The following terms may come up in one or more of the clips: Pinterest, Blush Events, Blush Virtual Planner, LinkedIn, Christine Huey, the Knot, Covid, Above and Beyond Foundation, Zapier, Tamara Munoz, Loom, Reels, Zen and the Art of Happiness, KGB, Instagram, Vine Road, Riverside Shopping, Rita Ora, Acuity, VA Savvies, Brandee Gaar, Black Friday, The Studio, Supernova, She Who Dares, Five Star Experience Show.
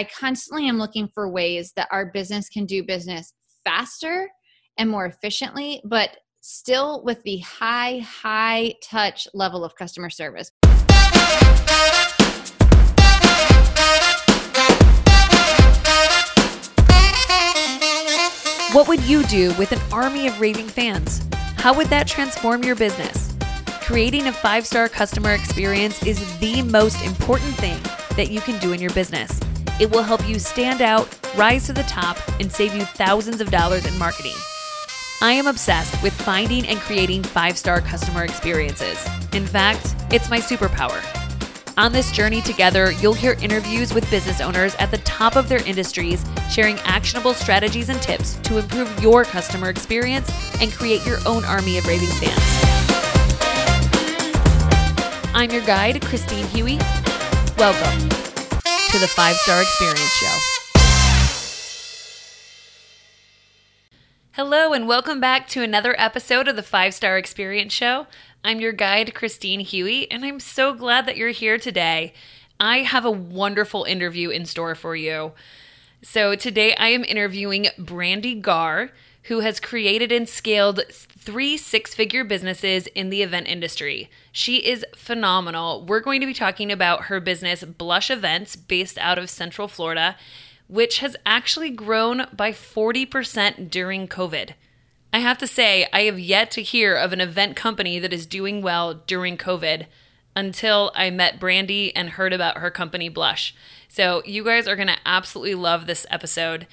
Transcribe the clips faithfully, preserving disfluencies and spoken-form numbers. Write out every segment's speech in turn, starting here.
I constantly am looking for ways that our business can do business faster and more efficiently, but still with the high, high touch level of customer service. What would you do with an army of raving fans? How would that transform your business? Creating a five-star customer experience is the most important thing that you can do in your business. It will help you stand out, rise to the top, and save you thousands of dollars in marketing. I am obsessed with finding and creating five-star customer experiences. In fact, it's my superpower. On this journey together, you'll hear interviews with business owners at the top of their industries, sharing actionable strategies and tips to improve your customer experience and create your own army of raving fans. I'm your guide, Christine Huey. Welcome to the Five Star Experience Show. Hello, and welcome back to another episode of the Five Star Experience Show. I'm your guide, Christine Huey, and I'm so glad that you're here today. I have a wonderful interview in store for you. So today I am interviewing Brandee Gaar, who has created and scaled three six-figure businesses in the event industry. She is phenomenal. We're going to be talking about her business, Blush Events, based out of Central Florida, which has actually grown by forty percent during COVID. I have to say, I have yet to hear of an event company that is doing well during COVID until I met Brandee and heard about her company, Blush. So you guys are going to absolutely love this episode.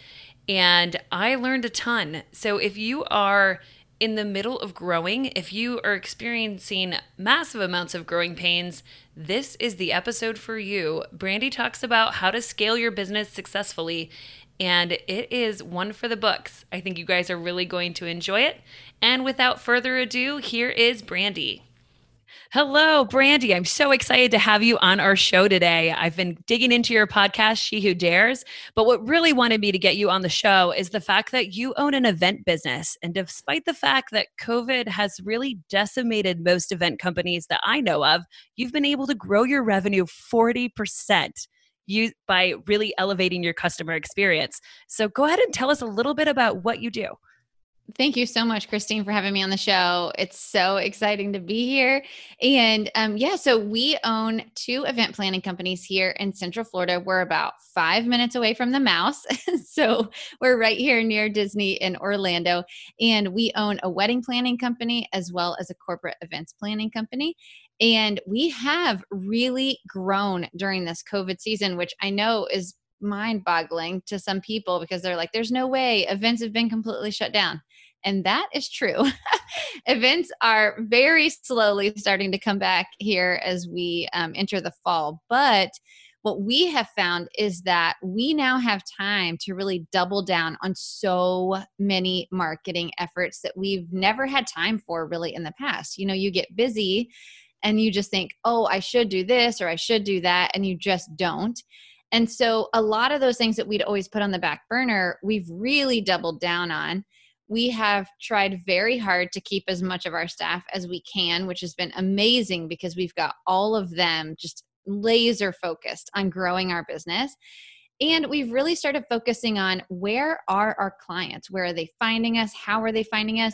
And I learned a ton. So if you are in the middle of growing, if you are experiencing massive amounts of growing pains, this is the episode for you. Brandee talks about how to scale your business successfully, and it is one for the books. I think you guys are really going to enjoy it. And without further ado, here is Brandee. Hello, Brandee. I'm so excited to have you on our show today. I've been digging into your podcast, She Who Dares, but what really wanted me to get you on the show is the fact that you own an event business. And despite the fact that COVID has really decimated most event companies that I know of, you've been able to grow your revenue forty percent you, by really elevating your customer experience. So go ahead and tell us a little bit about what you do. Thank you so much, Christine, for having me on the show. It's so exciting to be here. And um, yeah, so we own two event planning companies here in Central Florida. We're about five minutes away from the mouse. So we're right here near Disney in Orlando. And we own a wedding planning company as well as a corporate events planning company. And we have really grown during this COVID season, which I know is mind-boggling to some people because they're like, there's no way events have been completely shut down. And that is true. Events are very slowly starting to come back here as we um, enter the fall. But what we have found is that we now have time to really double down on so many marketing efforts that we've never had time for really in the past. You know, you get busy and you just think, oh, I should do this or I should do that. And you just don't. And so a lot of those things that we'd always put on the back burner, we've really doubled down on. We have tried very hard to keep as much of our staff as we can, which has been amazing because we've got all of them just laser focused on growing our business. And we've really started focusing on where are our clients? Where are they finding us? How are they finding us?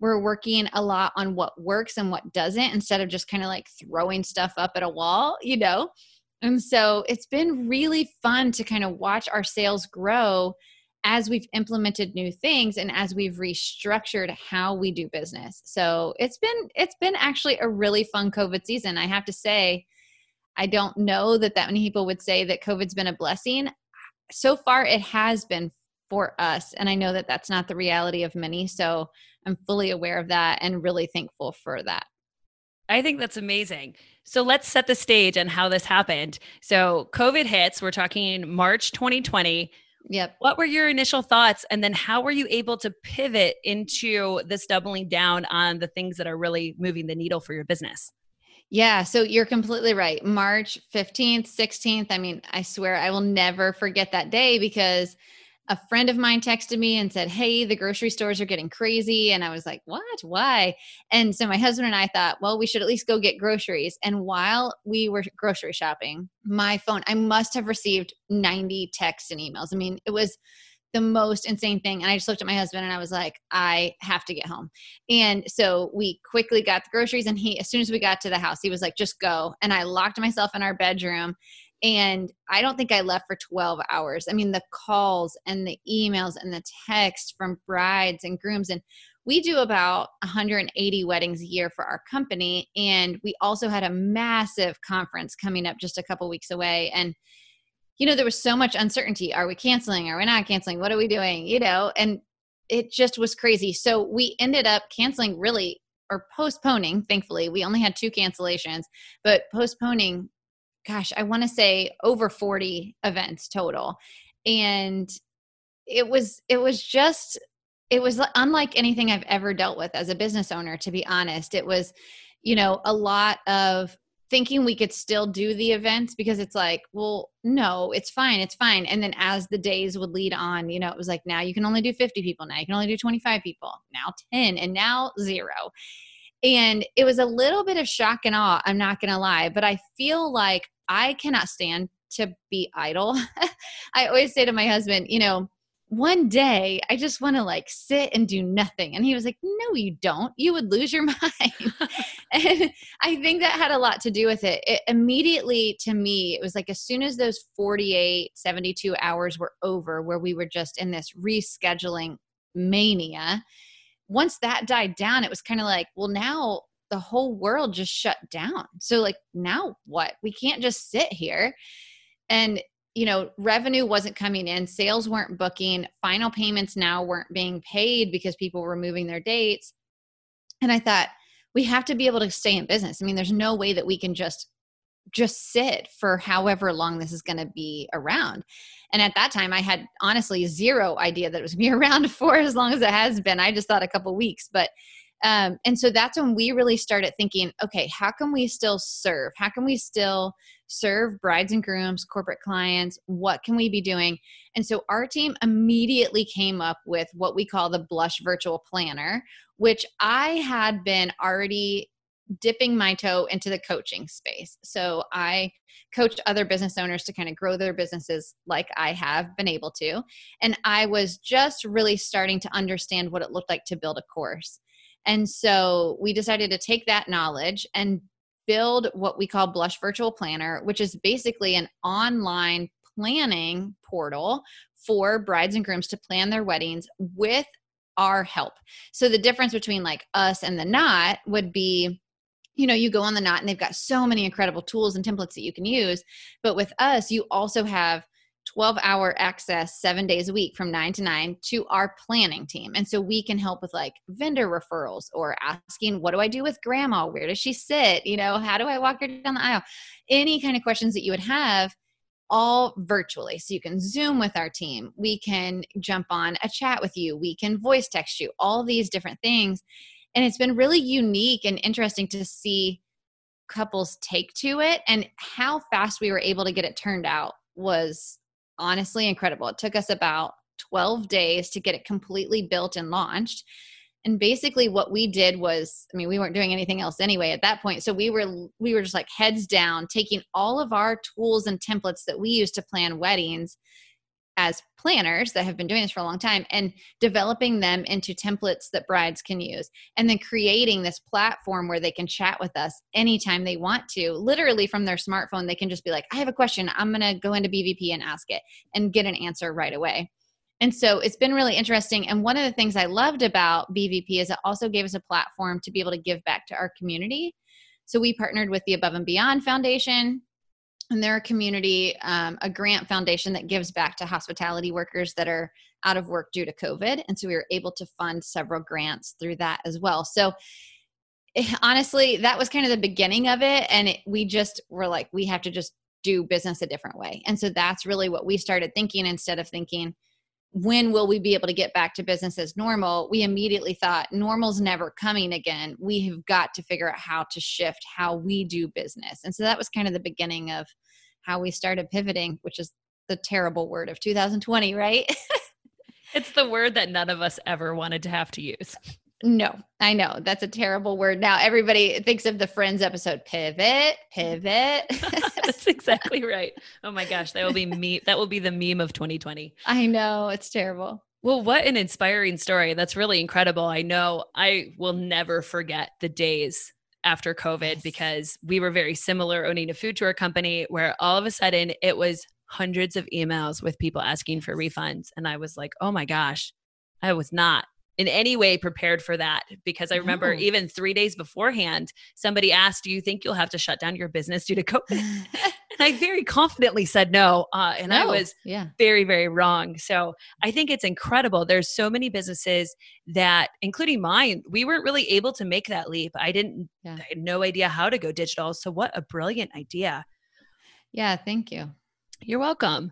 We're working a lot on what works and what doesn't instead of just kind of like throwing stuff up at a wall, you know? And so it's been really fun to kind of watch our sales grow as we've implemented new things and as we've restructured how we do business. So it's been it's been actually a really fun COVID season. I have to say, I don't know that that many people would say that COVID's been a blessing. So far, it has been for us. And I know that that's not the reality of many. So I'm fully aware of that and really thankful for that. I think that's amazing. So let's set the stage on how this happened. So COVID hits, we're talking March twenty twenty. Yep. What were your initial thoughts? And then how were you able to pivot into this doubling down on the things that are really moving the needle for your business? Yeah. So you're completely right. March fifteenth, sixteenth. I mean, I swear I will never forget that day because a friend of mine texted me and said, hey, the grocery stores are getting crazy. And I was like, what? Why? And so my husband and I thought, well, we should at least go get groceries. And while we were grocery shopping, my phone, I must have received ninety texts and emails. I mean, it was the most insane thing. And I just looked at my husband and I was like, I have to get home. And so we quickly got the groceries. And he, as soon as we got to the house, he was like, just go. And I locked myself in our bedroom. And I don't think I left for twelve hours. I mean, the calls and the emails and the texts from brides and grooms. And we do about one hundred eighty weddings a year for our company. And we also had a massive conference coming up just a couple weeks away. And, you know, there was so much uncertainty. Are we canceling? Are we not canceling? What are we doing? You know, and it just was crazy. So we ended up canceling really, or postponing, thankfully. We only had two cancellations, but postponing gosh, I want to say over forty events total. And it was, it was just, it was unlike anything I've ever dealt with as a business owner, to be honest. It was, you know, a lot of thinking we could still do the events because it's like, well, no, it's fine. It's fine. And then as the days would lead on, you know, it was like, now you can only do fifty people. Now you can only do twenty-five people, now ten, and now zero. And it was a little bit of shock and awe, I'm not going to lie, but I feel like I cannot stand to be idle. I always say to my husband, you know, one day I just want to like sit and do nothing. And he was like, no, you don't. You would lose your mind. And I think that had a lot to do with it. It immediately to me, it was like as soon as those forty-eight, seventy-two hours were over where we were just in this rescheduling mania, once that died down, it was kind of like, well, now the whole world just shut down. So like now what? We can't just sit here. And, you know, revenue wasn't coming in. Sales weren't booking. Final payments now weren't being paid because people were moving their dates. And I thought, we have to be able to stay in business. I mean, there's no way that we can just just sit for however long this is going to be around. And at that time I had honestly zero idea that it was going to be around for as long as it has been. I just thought a couple weeks, but, um, and so that's when we really started thinking, okay, how can we still serve? How can we still serve brides and grooms, corporate clients? What can we be doing? And so our team immediately came up with what we call the Blush Virtual Planner, which I had been already dipping my toe into the coaching space. So I coached other business owners to kind of grow their businesses like I have been able to. And I was just really starting to understand what it looked like to build a course. And so we decided to take that knowledge and build what we call Blush Virtual Planner, which is basically an online planning portal for brides and grooms to plan their weddings with our help. So the difference between like us and the Knot would be, you know, you go on the Knot and they've got so many incredible tools and templates that you can use. But with us, you also have twelve hour access seven days a week from nine to nine to our planning team. And so we can help with like vendor referrals or asking, what do I do with grandma? Where does she sit? You know, how do I walk her down the aisle? Any kind of questions that you would have, all virtually. So you can Zoom with our team. We can jump on a chat with you. We can voice text you, all these different things. And it's been really unique and interesting to see couples take to it, and how fast we were able to get it turned out was honestly incredible. It took us about twelve days to get it completely built and launched. And basically what we did was, I mean, we weren't doing anything else anyway at that point. So we were, we were just like heads down, taking all of our tools and templates that we use to plan weddings as planners that have been doing this for a long time, and developing them into templates that brides can use, and then creating this platform where they can chat with us anytime they want to. Literally from their smartphone, they can just be like, I have a question. I'm going to go into B V P and ask it and get an answer right away. And so it's been really interesting. And one of the things I loved about B V P is it also gave us a platform to be able to give back to our community. So we partnered with the Above and Beyond Foundation, and they're a community, um, a grant foundation that gives back to hospitality workers that are out of work due to COVID. And so we were able to fund several grants through that as well. So it, honestly, that was kind of the beginning of it. And it, we just were like, we have to just do business a different way. And so that's really what we started thinking. Instead of thinking, when will we be able to get back to business as normal? We immediately thought, normal's never coming again. We have got to figure out how to shift how we do business. And so that was kind of the beginning of how we started pivoting, which is the terrible word of two thousand twenty, right? It's the word that none of us ever wanted to have to use. No, I know. That's a terrible word. Now everybody thinks of the Friends episode, pivot, pivot. That's exactly right. Oh my gosh. That will be me. That will be the meme of twenty twenty. I know. It's terrible. Well, what an inspiring story. That's really incredible. I know I will never forget the days after COVID, because we were very similar owning a food tour company where all of a sudden it was hundreds of emails with people asking for refunds. And I was like, oh my gosh, I was not in any way prepared for that, because I remember no. even three days beforehand, somebody asked, do you think you'll have to shut down your business due to COVID? And I very confidently said no. Uh, and no. I was yeah. very, very wrong. So I think it's incredible. There's so many businesses that, including mine, we weren't really able to make that leap. I didn't, yeah. I had no idea how to go digital. So what a brilliant idea. Yeah. Thank you. You're welcome.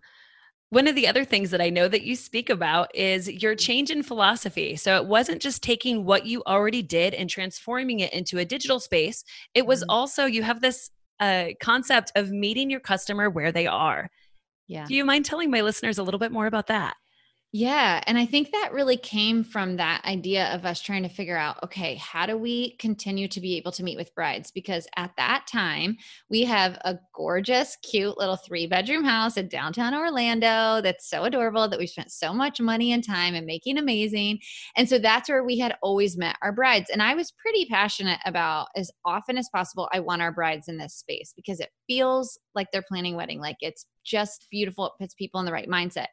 One of the other things that I know that you speak about is your change in philosophy. So it wasn't just taking what you already did and transforming it into a digital space. It was also, you have this uh, concept of meeting your customer where they are. Yeah. Do you mind telling my listeners a little bit more about that? Yeah. And I think that really came from that idea of us trying to figure out, okay, how do we continue to be able to meet with brides? Because at that time, we have a gorgeous, cute little three bedroom house in downtown Orlando that's so adorable that we spent so much money and time and making amazing. And so that's where we had always met our brides. And I was pretty passionate about, as often as possible, I want our brides in this space because it feels like they're planning a wedding. Like it's just beautiful. It puts people in the right mindset.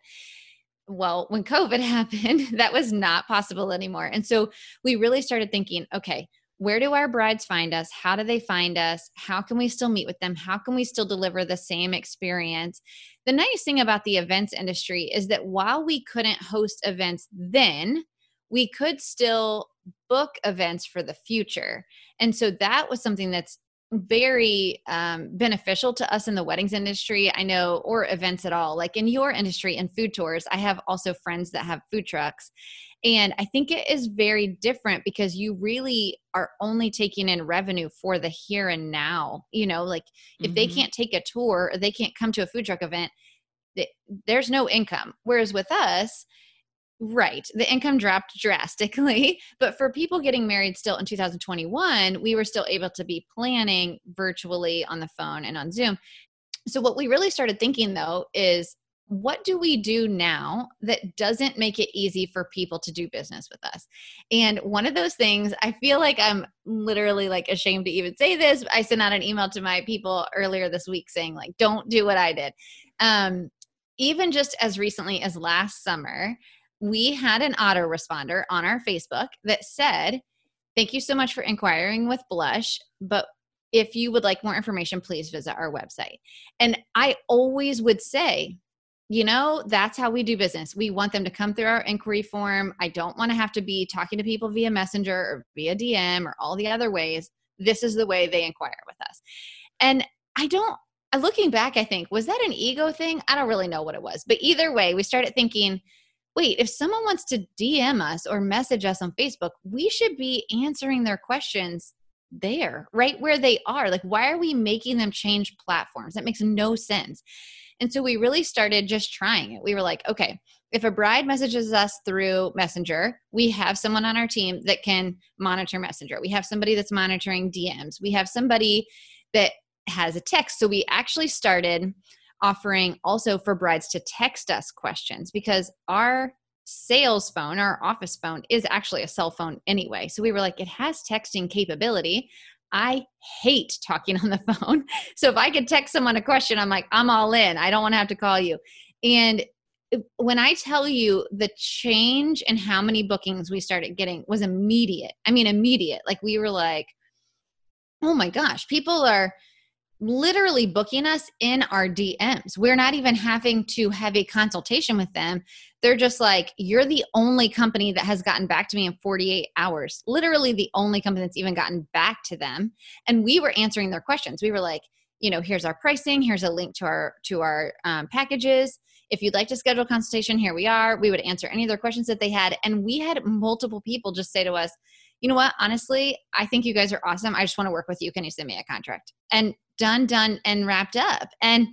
Well, when COVID happened, that was not possible anymore. And so we really started thinking, okay, where do our brides find us? How do they find us? How can we still meet with them? How can we still deliver the same experience? The nice thing about the events industry is that while we couldn't host events then, we could still book events for the future. And so that was something that's very um, beneficial to us in the weddings industry, I know, or events at all. Like in your industry and food tours, I have also friends that have food trucks. And I think it is very different because you really are only taking in revenue for the here and now. You know, like if mm-hmm. they can't take a tour or they can't come to a food truck event, th- there's no income. Whereas with us, right, the income dropped drastically, but for people getting married still in two thousand twenty-one, we were still able to be planning virtually on the phone and on Zoom. So what we really started thinking though is, what do we do now that doesn't make it easy for people to do business with us? And one of those things, I feel like I'm literally like ashamed to even say this. I sent out an email to my people earlier this week saying like, don't do what I did. Um, even just as recently as last summer, we had an autoresponder on our Facebook that said, thank you so much for inquiring with Blush, but if you would like more information, please visit our website. And I always would say, you know, that's how we do business. We want them to come through our inquiry form. I don't want to have to be talking to people via Messenger or via D M or all the other ways. This is the way they inquire with us. And I don't, looking back, I think, was that an ego thing? I don't really know what it was. But either way, we started thinking, wait, if someone wants to D M us or message us on Facebook, we should be answering their questions there, right where they are. Like, why are we making them change platforms? That makes no sense. And so we really started just trying it. We were like, okay, if a bride messages us through Messenger, we have someone on our team that can monitor Messenger. We have somebody that's monitoring D Ms. We have somebody that has a text. So we actually started offering also for brides to text us questions because our sales phone, our office phone, is actually a cell phone anyway. So we were like, it has texting capability. I hate talking on the phone. So if I could text someone a question, I'm like, I'm all in. I don't want to have to call you. And when I tell you the change in how many bookings we started getting was immediate. I mean, immediate. Like we were like, oh my gosh, people are literally booking us in our D Ms. We're not even having to have a consultation with them. They're just like, you're the only company that has gotten back to me in forty-eight hours. Literally the only company that's even gotten back to them. And we were answering their questions. We were like, you know, here's our pricing. Here's a link to our, to our um, packages. If you'd like to schedule a consultation, here we are. We would answer any of their questions that they had. And we had multiple people just say to us, you know what? Honestly, I think you guys are awesome. I just want to work with you. Can you send me a contract? And done, done, and wrapped up. And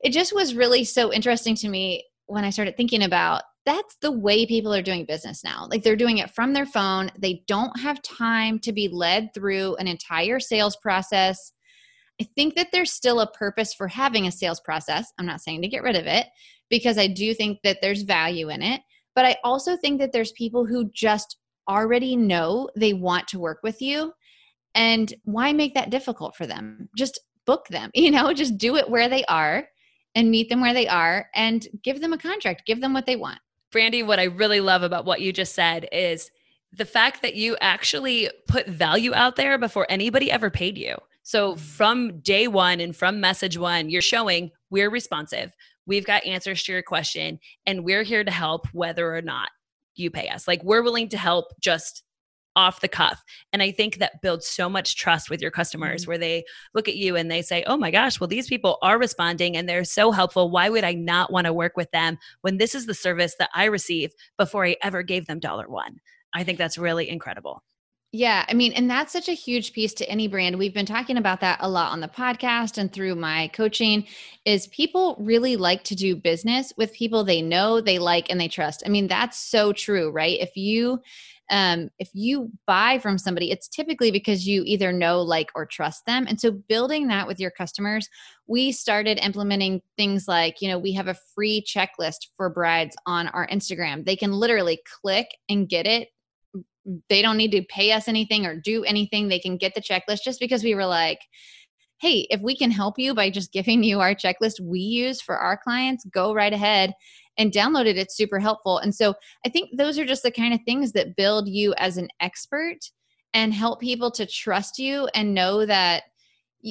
it just was really so interesting to me when I started thinking about that's the way people are doing business now. Like they're doing it from their phone. They don't have time to be led through an entire sales process. I think that there's still a purpose for having a sales process. I'm not saying to get rid of it because I do think that there's value in it. But I also think that there's people who just already know they want to work with you. And why make that difficult for them? Just book them, you know, just do it where they are and meet them where they are and give them a contract, give them what they want. Brandee, what I really love about what you just said is the fact that you actually put value out there before anybody ever paid you. So from day one and from message one, you're showing we're responsive. We've got answers to your question and we're here to help whether or not you pay us. Like we're willing to help just off the cuff. And I think that builds so much trust with your customers mm-hmm. where they look at you and they say, oh my gosh, well, these people are responding and they're so helpful. Why would I not want to work with them when this is the service that I receive before I ever gave them dollar one? I think that's really incredible. Yeah. I mean, and that's such a huge piece to any brand. We've been talking about that a lot on the podcast and through my coaching is people really like to do business with people they know, they like, and they trust. I mean, that's so true, right? If you Um, if you buy from somebody, it's typically because you either know, like, or trust them. And so building that with your customers, we started implementing things like, you know, we have a free checklist for brides on our Instagram. They can literally click and get it. They don't need to pay us anything or do anything. They can get the checklist just because we were like, hey, if we can help you by just giving you our checklist we use for our clients, go right ahead and download it. It's super helpful. And so I think those are just the kind of things that build you as an expert and help people to trust you and know that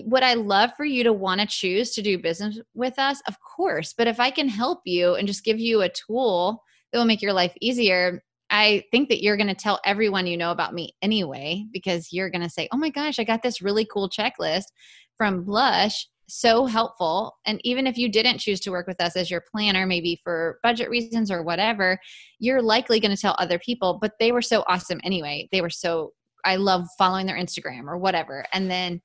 what I love for you to want to choose to do business with us, of course, but if I can help you and just give you a tool that will make your life easier, I think that you're going to tell everyone you know about me anyway, because you're going to say, oh my gosh, I got this really cool checklist from Blush. So helpful. And even if you didn't choose to work with us as your planner, maybe for budget reasons or whatever, you're likely going to tell other people, but they were so awesome anyway. They were so, I love following their Instagram or whatever, and then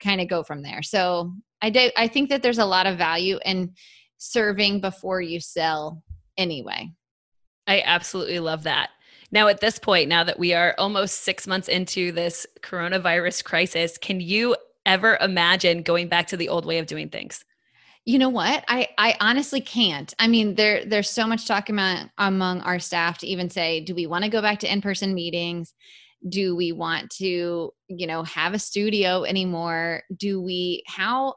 kind of go from there. So I do, I think that there's a lot of value in serving before you sell anyway. I absolutely love that. Now at this point, now that we are almost six months into this coronavirus crisis, can you ever imagine going back to the old way of doing things? You know what? I, I honestly can't. I mean, there, there's so much talk among, among our staff to even say, do we want to go back to in-person meetings? Do we want to, you know, have a studio anymore? Do we, how,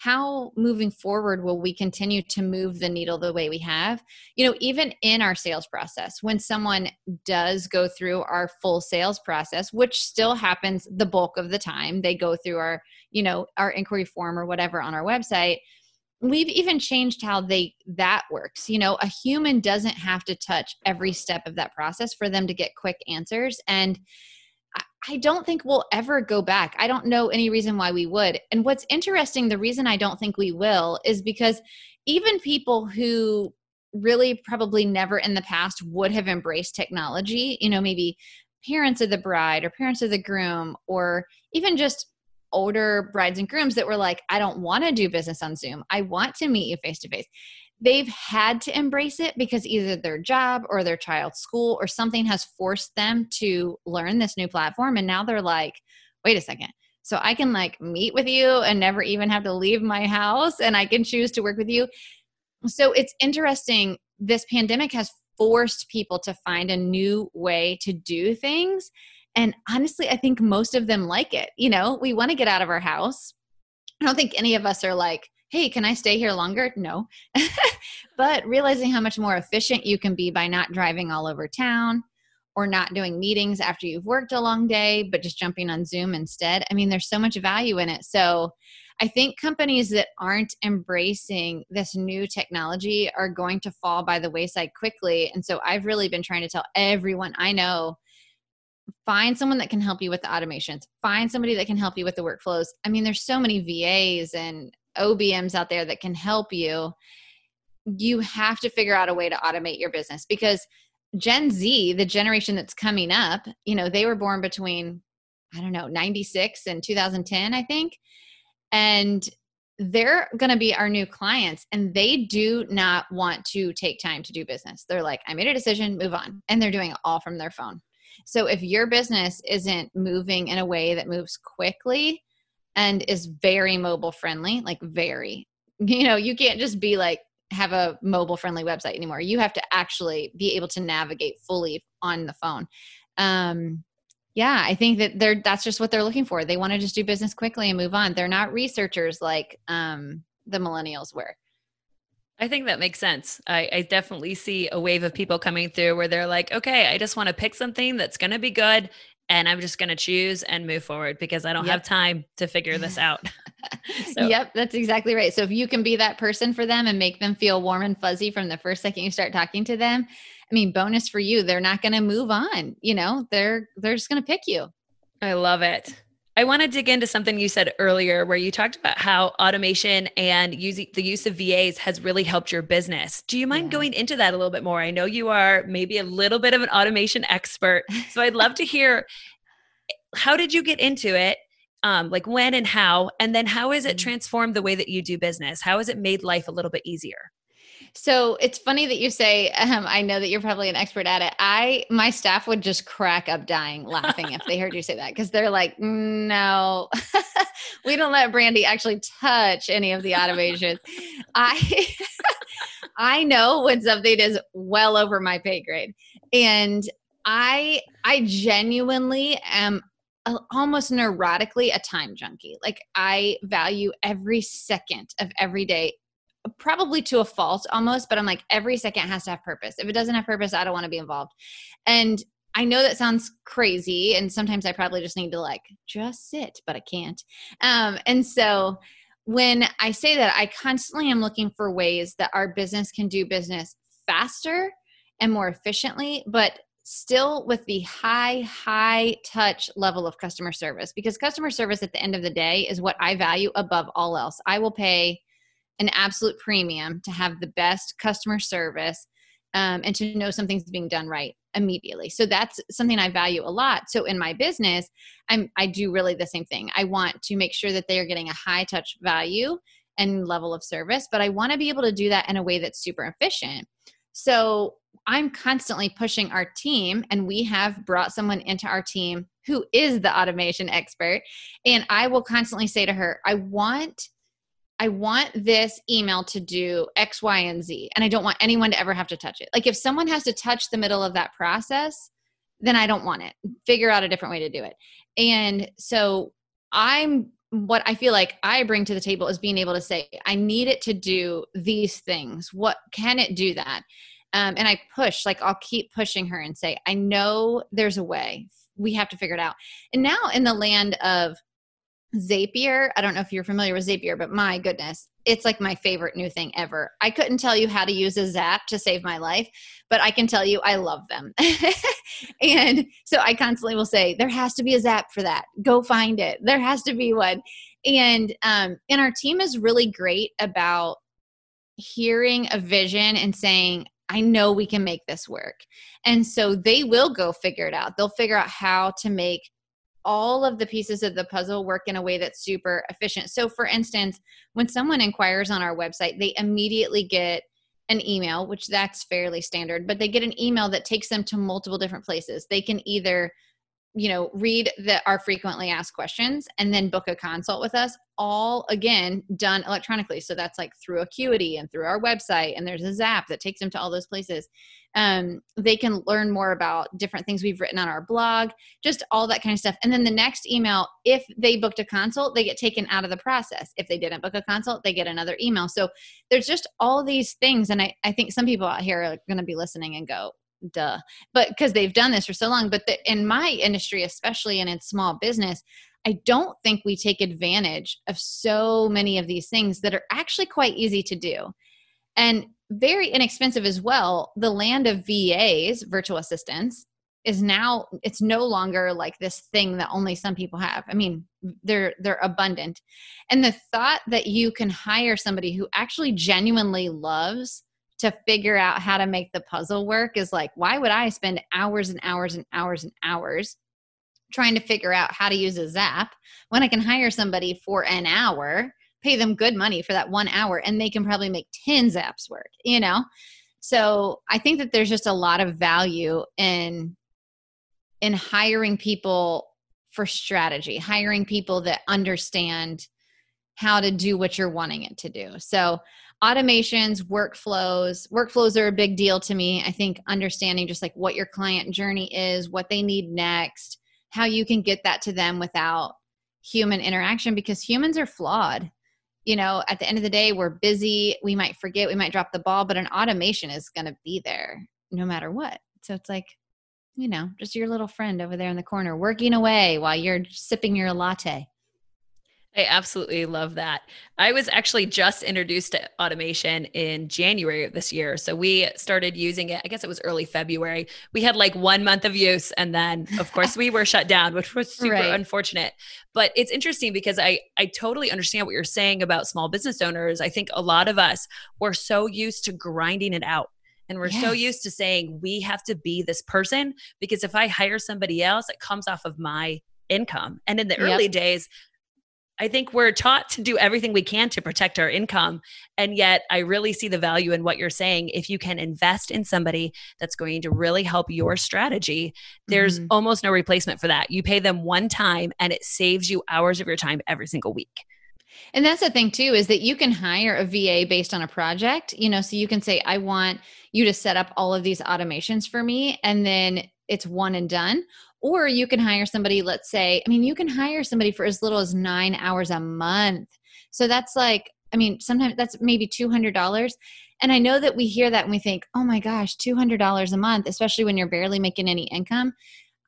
how moving forward will we continue to move the needle the way we have? You know, even in our sales process, when someone does go through our full sales process, which still happens the bulk of the time, they go through our, you know, our inquiry form or whatever on our website, we've even changed how they, that works. You know, a human doesn't have to touch every step of that process for them to get quick answers. And I don't think we'll ever go back. I don't know any reason why we would. And what's interesting, the reason I don't think we will is because even people who really probably never in the past would have embraced technology, you know, maybe parents of the bride or parents of the groom, or even just older brides and grooms that were like, I don't want to do business on Zoom. I want to meet you face to face. They've had to embrace it because either their job or their child's school or something has forced them to learn this new platform. And now they're like, wait a second. So I can like meet with you and never even have to leave my house, and I can choose to work with you. So it's interesting. This pandemic has forced people to find a new way to do things. And honestly, I think most of them like it. You know, we want to get out of our house. I don't think any of us are like, hey, can I stay here longer? No. But realizing how much more efficient you can be by not driving all over town or not doing meetings after you've worked a long day, but just jumping on Zoom instead. I mean, there's so much value in it. So I think companies that aren't embracing this new technology are going to fall by the wayside quickly. And so I've really been trying to tell everyone I know, find someone that can help you with the automations, find somebody that can help you with the workflows. I mean, there's so many V As and O B Ms out there that can help you. You have to figure out a way to automate your business, because Gen Z, the generation that's coming up, you know, they were born between, I don't know, ninety-six and two thousand ten, I think. And they're going to be our new clients, and they do not want to take time to do business. They're like, I made a decision, move on. And they're doing it all from their phone. So if your business isn't moving in a way that moves quickly and is very mobile friendly, like very, you know, you can't just be like, have a mobile friendly website anymore. You have to actually be able to navigate fully on the phone. Um, Yeah, I think that they're that's just what they're looking for. They want to just do business quickly and move on. They're not researchers like um, the millennials were. I think that makes sense. I, I definitely see a wave of people coming through where they're like, okay, I just want to pick something that's going to be good, and I'm just going to choose and move forward because I don't yep. have time to figure this out. So. Yep, that's exactly right. So if you can be that person for them and make them feel warm and fuzzy from the first second you start talking to them, I mean, bonus for you, they're not going to move on. You know, they're, they're just going to pick you. I love it. I want to dig into something you said earlier where you talked about how automation and using the use of V As has really helped your business. Do you mind yeah. going into that a little bit more? I know you are maybe a little bit of an automation expert, so I'd love to hear, how did you get into it? Um, like when and how, and then how has it transformed the way that you do business? How has it made life a little bit easier? So it's funny that you say, um, I know that you're probably an expert at it. I, my staff would just crack up dying laughing if they heard you say that, because they're like, no, we don't let Brandee actually touch any of the automations. I, I know when something is well over my pay grade, and I, I genuinely am almost neurotically a time junkie. Like I value every second of every day, probably to a fault almost, but I'm like, every second has to have purpose. If it doesn't have purpose, I don't want to be involved. And I know that sounds crazy. And sometimes I probably just need to like, just sit, but I can't. Um, and so when I say that, I constantly am looking for ways that our business can do business faster and more efficiently, but still with the high, high touch level of customer service, because customer service at the end of the day is what I value above all else. I will pay an absolute premium to have the best customer service um, and to know something's being done right immediately. So that's something I value a lot. So in my business, I'm, I do really the same thing. I want to make sure that they are getting a high touch value and level of service, but I want to be able to do that in a way that's super efficient. So I'm constantly pushing our team, and we have brought someone into our team who is the automation expert. And I will constantly say to her, I want I want this email to do X, Y, and Z, and I don't want anyone to ever have to touch it. Like if someone has to touch the middle of that process, then I don't want it. Figure out a different way to do it. And so I'm, what I feel like I bring to the table is being able to say, I need it to do these things. What can it do that? Um, and I push, like I'll keep pushing her and say, I know there's a way. We have to figure it out. And now in the land of Zapier. I don't know if you're familiar with Zapier, but my goodness, it's like my favorite new thing ever. I couldn't tell you how to use a Zap to save my life, but I can tell you I love them. And so I constantly will say, there has to be a Zap for that. Go find it. There has to be one. And, um, and our team is really great about hearing a vision and saying, I know we can make this work. And so they will go figure it out. They'll figure out how to make all of the pieces of the puzzle work in a way that's super efficient. So for instance, when someone inquires on our website, they immediately get an email, which that's fairly standard, but they get an email that takes them to multiple different places. They can either, you know, read the, our frequently asked questions and then book a consult with us, all again, done electronically. So that's like through Acuity and through our website, and there's a Zap that takes them to all those places. Um, they can learn more about different things we've written on our blog, just all that kind of stuff. And then the next email, if they booked a consult, they get taken out of the process. If they didn't book a consult, they get another email. So there's just all these things. And I, I think some people out here are going to be listening and go, duh, but because they've done this for so long. But the, in my industry, especially and in small business, I don't think we take advantage of so many of these things that are actually quite easy to do. And very inexpensive as well. The land of V As, virtual assistants, is now, it's no longer like this thing that only some people have. I mean, they're, they're abundant. And the thought that you can hire somebody who actually genuinely loves to figure out how to make the puzzle work is like, why would I spend hours and hours and hours and hours trying to figure out how to use a Zap when I can hire somebody for an hour, pay them good money for that one hour and they can probably make ten Zaps work, you know? So I think that there's just a lot of value in, in hiring people for strategy, hiring people that understand how to do what you're wanting it to do. So automations, workflows, workflows are a big deal to me. I think understanding just like what your client journey is, what they need next, how you can get that to them without human interaction, because humans are flawed. You know, at the end of the day, we're busy. We might forget, we might drop the ball, but an automation is going to be there no matter what. So it's like, you know, just your little friend over there in the corner working away while you're sipping your latte. I absolutely love that. I was actually just introduced to automation in January of this year. So we started using it, I guess it was early February. We had like one month of use and then of course we were shut down, which was super right. unfortunate. But it's interesting because I, I totally understand what you're saying about small business owners. I think a lot of us were so used to grinding it out. And we're yes. so used to saying we have to be this person because if I hire somebody else, it comes off of my income. And in the early yep. days, I think we're taught to do everything we can to protect our income. And yet I really see the value in what you're saying. If you can invest in somebody that's going to really help your strategy, there's mm-hmm. almost no replacement for that. You pay them one time and it saves you hours of your time every single week. And that's the thing too, is that you can hire a V A based on a project, you know, so you can say, I want you to set up all of these automations for me. And then it's one and done. Or you can hire somebody, let's say, I mean, you can hire somebody for as little as nine hours a month. So that's like, I mean, sometimes that's maybe two hundred dollars. And I know that we hear that and we think, oh my gosh, two hundred dollars a month, especially when you're barely making any income.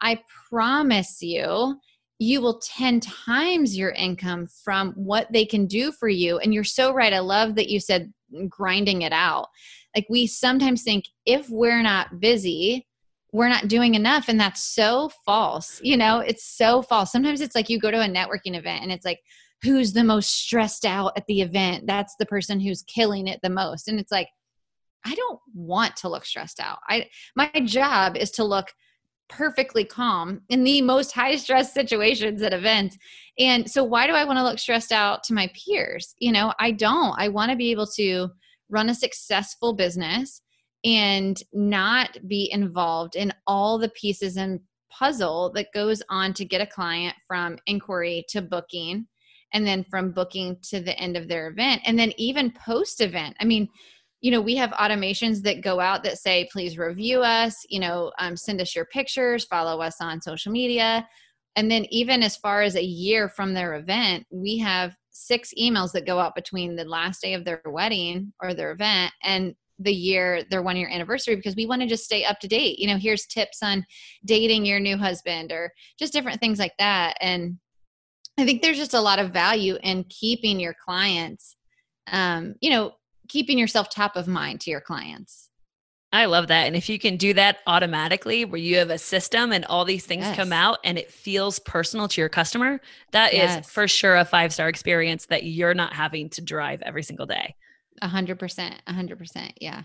I promise you, you will ten times your income from what they can do for you. And you're so right. I love that you said grinding it out. Like we sometimes think if we're not busy, we're not doing enough. And that's so false. You know, it's so false. Sometimes it's like you go to a networking event and it's like, who's the most stressed out at the event? That's the person who's killing it the most. And it's like, I don't want to look stressed out. I, my job is to look perfectly calm in the most high stress situations at events. And so why do I want to look stressed out to my peers? You know, I don't, I want to be able to run a successful business and not be involved in all the pieces and puzzle that goes on to get a client from inquiry to booking, and then from booking to the end of their event, and then even post-event. I mean, you know, we have automations that go out that say, please review us, you know, um, send us your pictures, follow us on social media. And then even as far as a year from their event, we have six emails that go out between the last day of their wedding or their event and the year, their one year anniversary, because we want to just stay up to date. You know, here's tips on dating your new husband or just different things like that. And I think there's just a lot of value in keeping your clients, um, you know, keeping yourself top of mind to your clients. I love that. And if you can do that automatically where you have a system and all these things yes. come out and it feels personal to your customer, that yes. is for sure a five-star experience that you're not having to drive every single day. A hundred percent, a hundred percent. Yeah.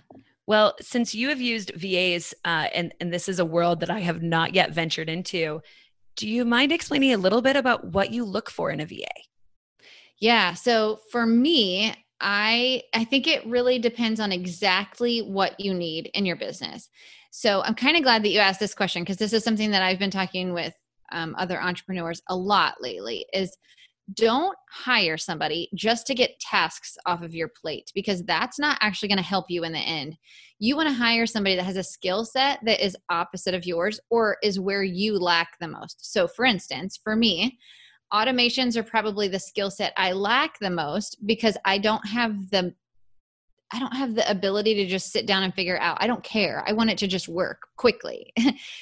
Well, since you have used V As, uh, and, and this is a world that I have not yet ventured into, do you mind explaining a little bit about what you look for in a V A? Yeah. So for me, I, I think it really depends on exactly what you need in your business. So I'm kind of glad that you asked this question, because this is something that I've been talking with um, other entrepreneurs a lot lately is, don't hire somebody just to get tasks off of your plate, because that's not actually going to help you in the end. You want to hire somebody that has a skill set that is opposite of yours or is where you lack the most. So for instance, for me, automations are probably the skill set I lack the most, because I don't have the I don't have the ability to just sit down and figure out. I don't care. I want it to just work quickly.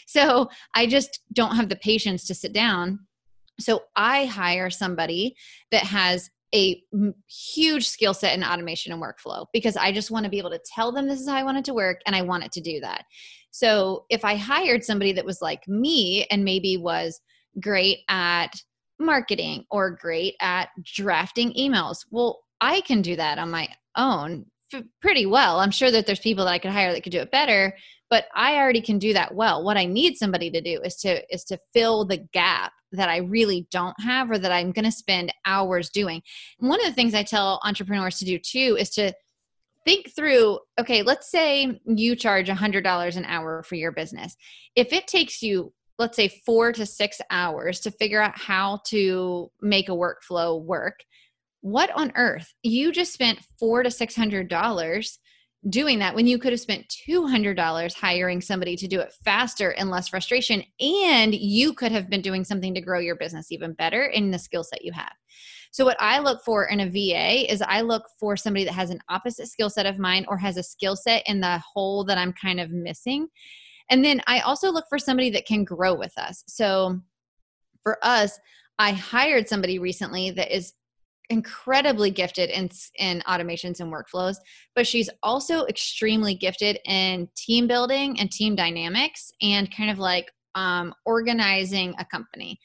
So I just don't have the patience to sit down. So I hire somebody that has a huge skill set in automation and workflow, because I just want to be able to tell them this is how I want it to work and I want it to do that. So if I hired somebody that was like me and maybe was great at marketing or great at drafting emails, well, I can do that on my own f- pretty well. I'm sure that there's people that I could hire that could do it better, but I already can do that well. What I need somebody to do is to is to fill the gap that I really don't have, or that I'm going to spend hours doing. One of the things I tell entrepreneurs to do too is to think through, okay, let's say you charge one hundred dollars an hour for your business. If it takes you, let's say, four to six hours to figure out how to make a workflow work, what on earth? You just spent four to six hundred dollars doing that when you could have spent two hundred dollars hiring somebody to do it faster and less frustration, and you could have been doing something to grow your business even better in the skill set you have. So what I look for in a V A is I look for somebody that has an opposite skill set of mine, or has a skill set in the hole that I'm kind of missing. And then I also look for somebody that can grow with us. So for us, I hired somebody recently that is incredibly gifted in, in automations and workflows, but she's also extremely gifted in team building and team dynamics and kind of like um, organizing a company.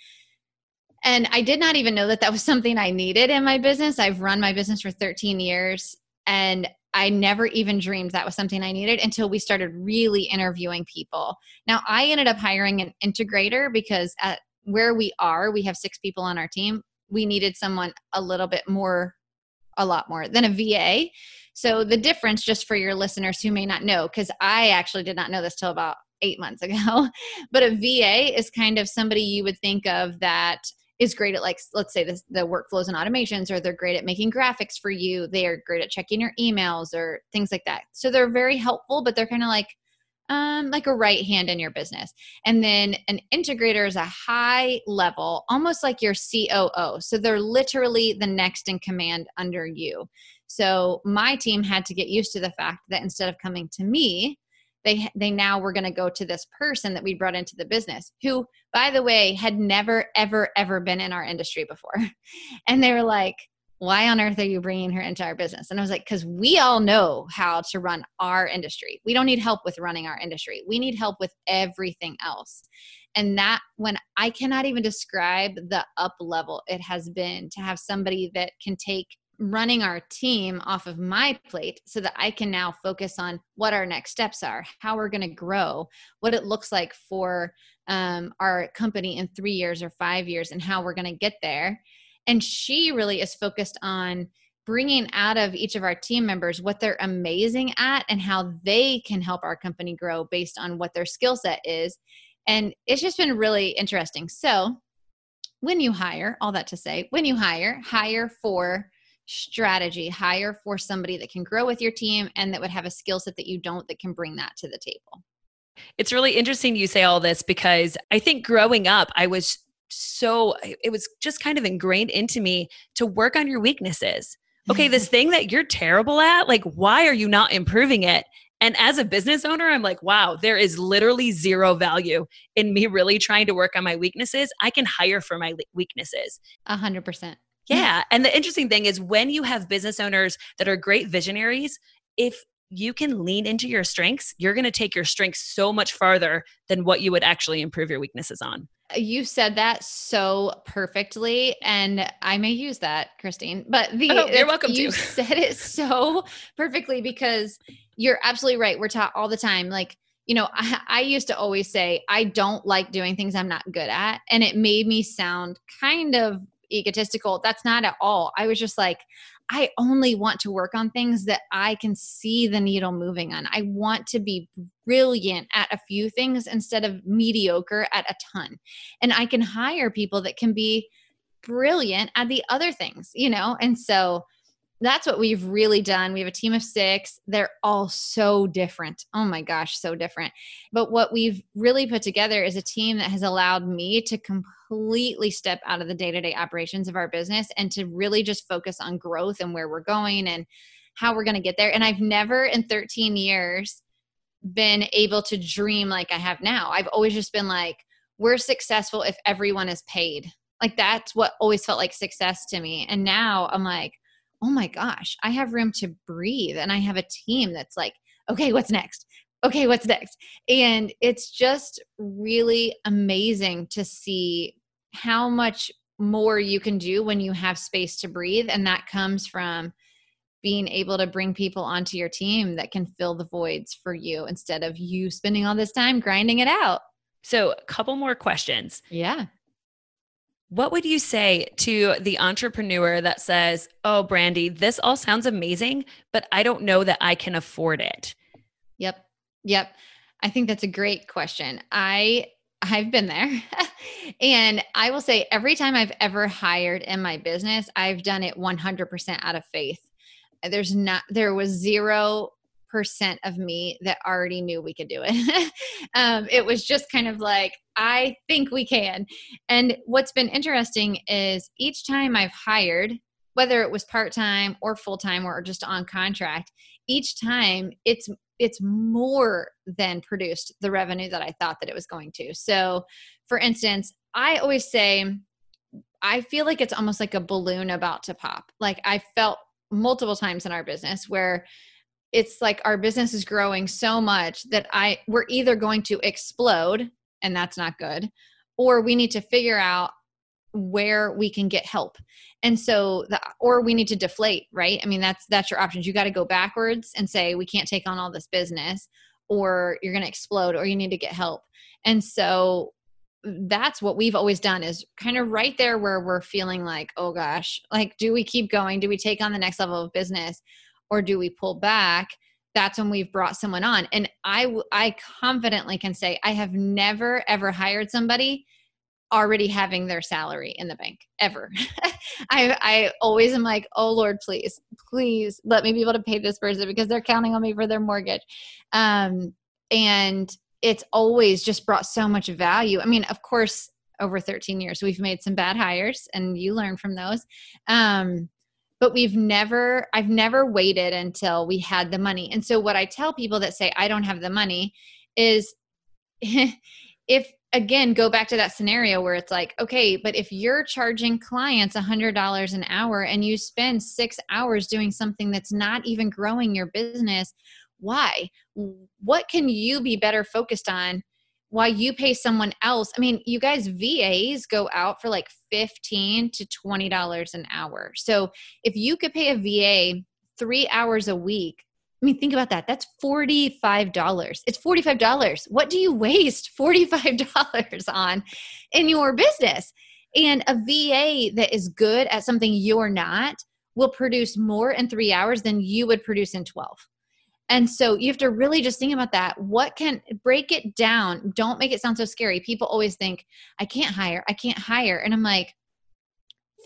And I did not even know that that was something I needed in my business. I've run my business for thirteen years, and I never even dreamed that was something I needed until we started really interviewing people. Now, I ended up hiring an integrator because at where we are, we have six people on our team. We needed someone a little bit more, a lot more than a V A. So the difference, just for your listeners who may not know, because I actually did not know this till about eight months ago, but a V A is kind of somebody you would think of that is great at, like, let's say this, the workflows and automations, or they're great at making graphics for you. They are great at checking your emails or things like that. So they're very helpful, but they're kind of like, Um, like a right hand in your business. And then an integrator is a high level, almost like your C O O. So they're literally the next in command under you. So my team had to get used to the fact that instead of coming to me, they they now were going to go to this person that we brought into the business, who, by the way, had never, ever, ever been in our industry before. And they were like, why on earth are you bringing her into our business? And I was like, because we all know how to run our industry. We don't need help with running our industry. We need help with everything else. And that, when I cannot even describe the up level it has been to have somebody that can take running our team off of my plate so that I can now focus on what our next steps are, how we're going to grow, what it looks like for um, our company in three years or five years and how we're going to get there. And she really is focused on bringing out of each of our team members what they're amazing at and how they can help our company grow based on what their skill set is. And it's just been really interesting. So when you hire, all that to say, when you hire, hire for strategy, hire for somebody that can grow with your team and that would have a skill set that you don't, that can bring that to the table. It's really interesting you say all this, because I think growing up, I was so it was just kind of ingrained into me to work on your weaknesses. Okay, this thing that you're terrible at, like, why are you not improving it? And as a business owner, I'm like, wow, there is literally zero value in me really trying to work on my weaknesses. I can hire for my weaknesses. A hundred percent. Yeah. And the interesting thing is, when you have business owners that are great visionaries, if you can lean into your strengths, you're going to take your strengths so much farther than what you would actually improve your weaknesses on. You said that so perfectly, and I may use that, Christine, but the, oh, you're welcome you to. said it so perfectly, because you're absolutely right. We're taught all the time. Like, you know, I, I used to always say, I don't like doing things I'm not good at. And it made me sound kind of egotistical. That's not at all. I was just like, I only want to work on things that I can see the needle moving on. I want to be brilliant at a few things instead of mediocre at a ton. And I can hire people that can be brilliant at the other things, you know? And so that's what we've really done. We have a team of six. They're all so different. Oh my gosh, so different. But what we've really put together is a team that has allowed me to completely step out of the day-to-day operations of our business and to really just focus on growth and where we're going and how we're going to get there. And I've never in thirteen years been able to dream like I have now. I've always just been like, we're successful if everyone is paid. Like, that's what always felt like success to me. And now I'm like, oh my gosh, I have room to breathe. And I have a team that's like, okay, what's next? Okay, what's next? And it's just really amazing to see how much more you can do when you have space to breathe. And that comes from being able to bring people onto your team that can fill the voids for you instead of you spending all this time grinding it out. So a couple more questions. Yeah. What would you say to the entrepreneur that says, oh, Brandee, this all sounds amazing, but I don't know that I can afford it? Yep. Yep. I think that's a great question. I, I've been there and I will say every time I've ever hired in my business, I've done it one hundred percent out of faith. There's not, there was zero percent of me that already knew we could do it. um, it was just kind of like, I think we can. And what's been interesting is each time I've hired, whether it was part-time or full-time or just on contract, each time it's, it's more than produced the revenue that I thought that it was going to. So for instance, I always say, I feel like it's almost like a balloon about to pop. Like I felt multiple times in our business where it's like our business is growing so much that I we're either going to explode, and that's not good, or we need to figure out where we can get help. And so, the, or we need to deflate, right? I mean, that's, that's your options. You got to go backwards and say, we can't take on all this business, or you're going to explode, or you need to get help. And so that's what we've always done, is kind of right there where we're feeling like, oh gosh, like, do we keep going? Do we take on the next level of business, or do we pull back? That's when we've brought someone on. And I, I confidently can say, I have never, ever hired somebody already having their salary in the bank, ever. I, I always am like, oh Lord, please, please let me be able to pay this person because they're counting on me for their mortgage. Um, and it's always just brought so much value. I mean, of course, over thirteen years, we've made some bad hires and you learn from those. Um, but we've never, I've never waited until we had the money. And so what I tell people that say, I don't have the money is if, again, go back to that scenario where it's like, okay, but if you're charging clients one hundred dollars an hour and you spend six hours doing something that's not even growing your business, why? What can you be better focused on while you pay someone else? I mean, you guys, V As go out for like fifteen to twenty dollars an hour. So if you could pay a V A three hours a week, I mean, think about that. That's forty-five dollars. It's forty-five dollars. What do you waste forty-five dollars on in your business? And a V A that is good at something you're not will produce more in three hours than you would produce in twelve. And so you have to really just think about that. What can, break it down. Don't make it sound so scary. People always think, I can't hire, I can't hire. And I'm like,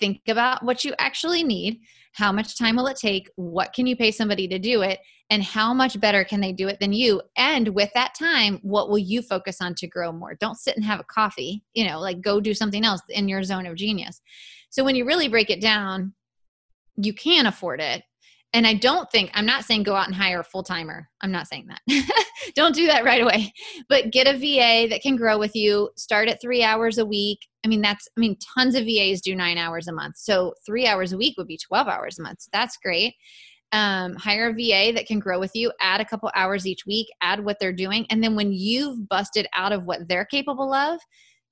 think about what you actually need. How much time will it take? What can you pay somebody to do it? And how much better can they do it than you? And with that time, what will you focus on to grow more? Don't sit and have a coffee, you know, like go do something else in your zone of genius. So when you really break it down, you can afford it. And I don't think, I'm not saying go out and hire a full-timer. I'm not saying that. Don't do that right away. But get a V A that can grow with you. Start at three hours a week. I mean, that's, I mean, tons of V As do nine hours a month. So three hours a week would be twelve hours a month. So that's great. Um, hire a V A that can grow with you. Add a couple hours each week. Add what they're doing. And then when you've busted out of what they're capable of,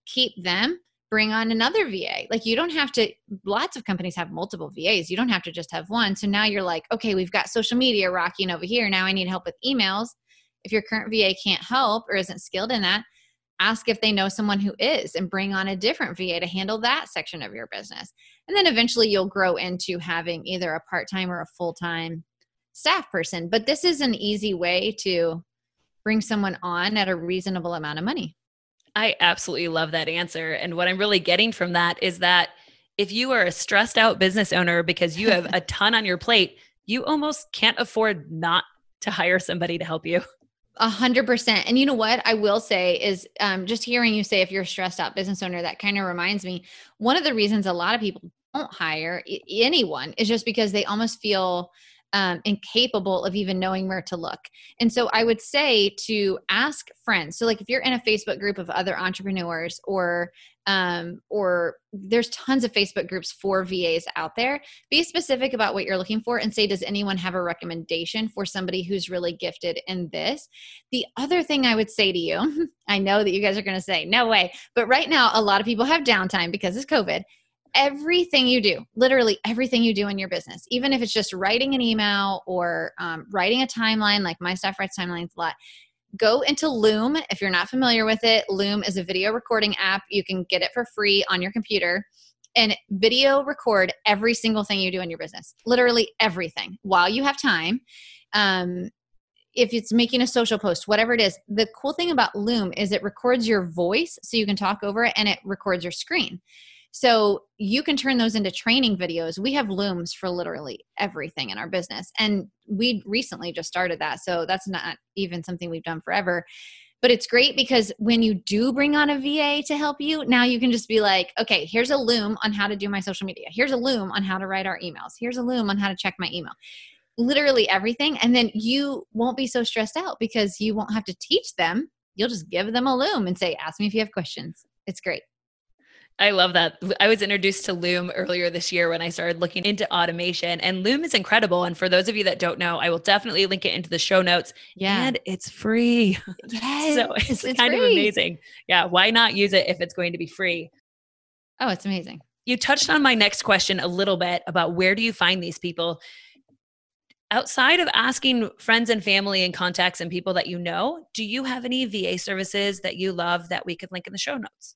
keep them. Bring on another V A. Like you don't have to, lots of companies have multiple V As. You don't have to just have one. So now you're like, okay, we've got social media rocking over here. Now I need help with emails. If your current V A can't help or isn't skilled in that, ask if they know someone who is and bring on a different V A to handle that section of your business. And then eventually you'll grow into having either a part-time or a full-time staff person. But this is an easy way to bring someone on at a reasonable amount of money. I absolutely love that answer. And what I'm really getting from that is that if you are a stressed out business owner because you have a ton on your plate, you almost can't afford not to hire somebody to help you. A hundred percent. And you know what I will say is um, just hearing you say, if you're a stressed out business owner, that kind of reminds me, one of the reasons a lot of people don't hire I- anyone is just because they almost feel Um, incapable of even knowing where to look. And so I would say to ask friends. So like if you're in a Facebook group of other entrepreneurs or, um, or there's tons of Facebook groups for V As out there, be specific about what you're looking for and say, does anyone have a recommendation for somebody who's really gifted in this? The other thing I would say to you, I know that you guys are going to say, no way, but right now a lot of people have downtime because it's COVID. everything you do, literally everything you do in your business, even if it's just writing an email or um, writing a timeline, like my staff writes timelines a lot, go into Loom. If you're not familiar with it, Loom is a video recording app. You can get it for free on your computer and video record every single thing you do in your business, literally everything while you have time. Um, if it's making a social post, whatever it is, the cool thing about Loom is it records your voice so you can talk over it, and it records your screen. So you can turn those into training videos. We have Looms for literally everything in our business. And we recently just started that. So that's not even something we've done forever, but it's great because when you do bring on a V A to help you, now you can just be like, okay, here's a Loom on how to do my social media. Here's a Loom on how to write our emails. Here's a Loom on how to check my email, literally everything. And then you won't be so stressed out because you won't have to teach them. You'll just give them a Loom and say, ask me if you have questions. It's great. I love that. I was introduced to Loom earlier this year when I started looking into automation, and Loom is incredible. And for those of you that don't know, I will definitely link it into the show notes. Yeah. And it's free. Yes, so it's, it's kind free. of amazing. Yeah. Why not use it if it's going to be free? Oh, it's amazing. You touched on my next question a little bit about where do you find these people? Outside of asking friends and family and contacts and people that you know, do you have any V A services that you love that we could link in the show notes?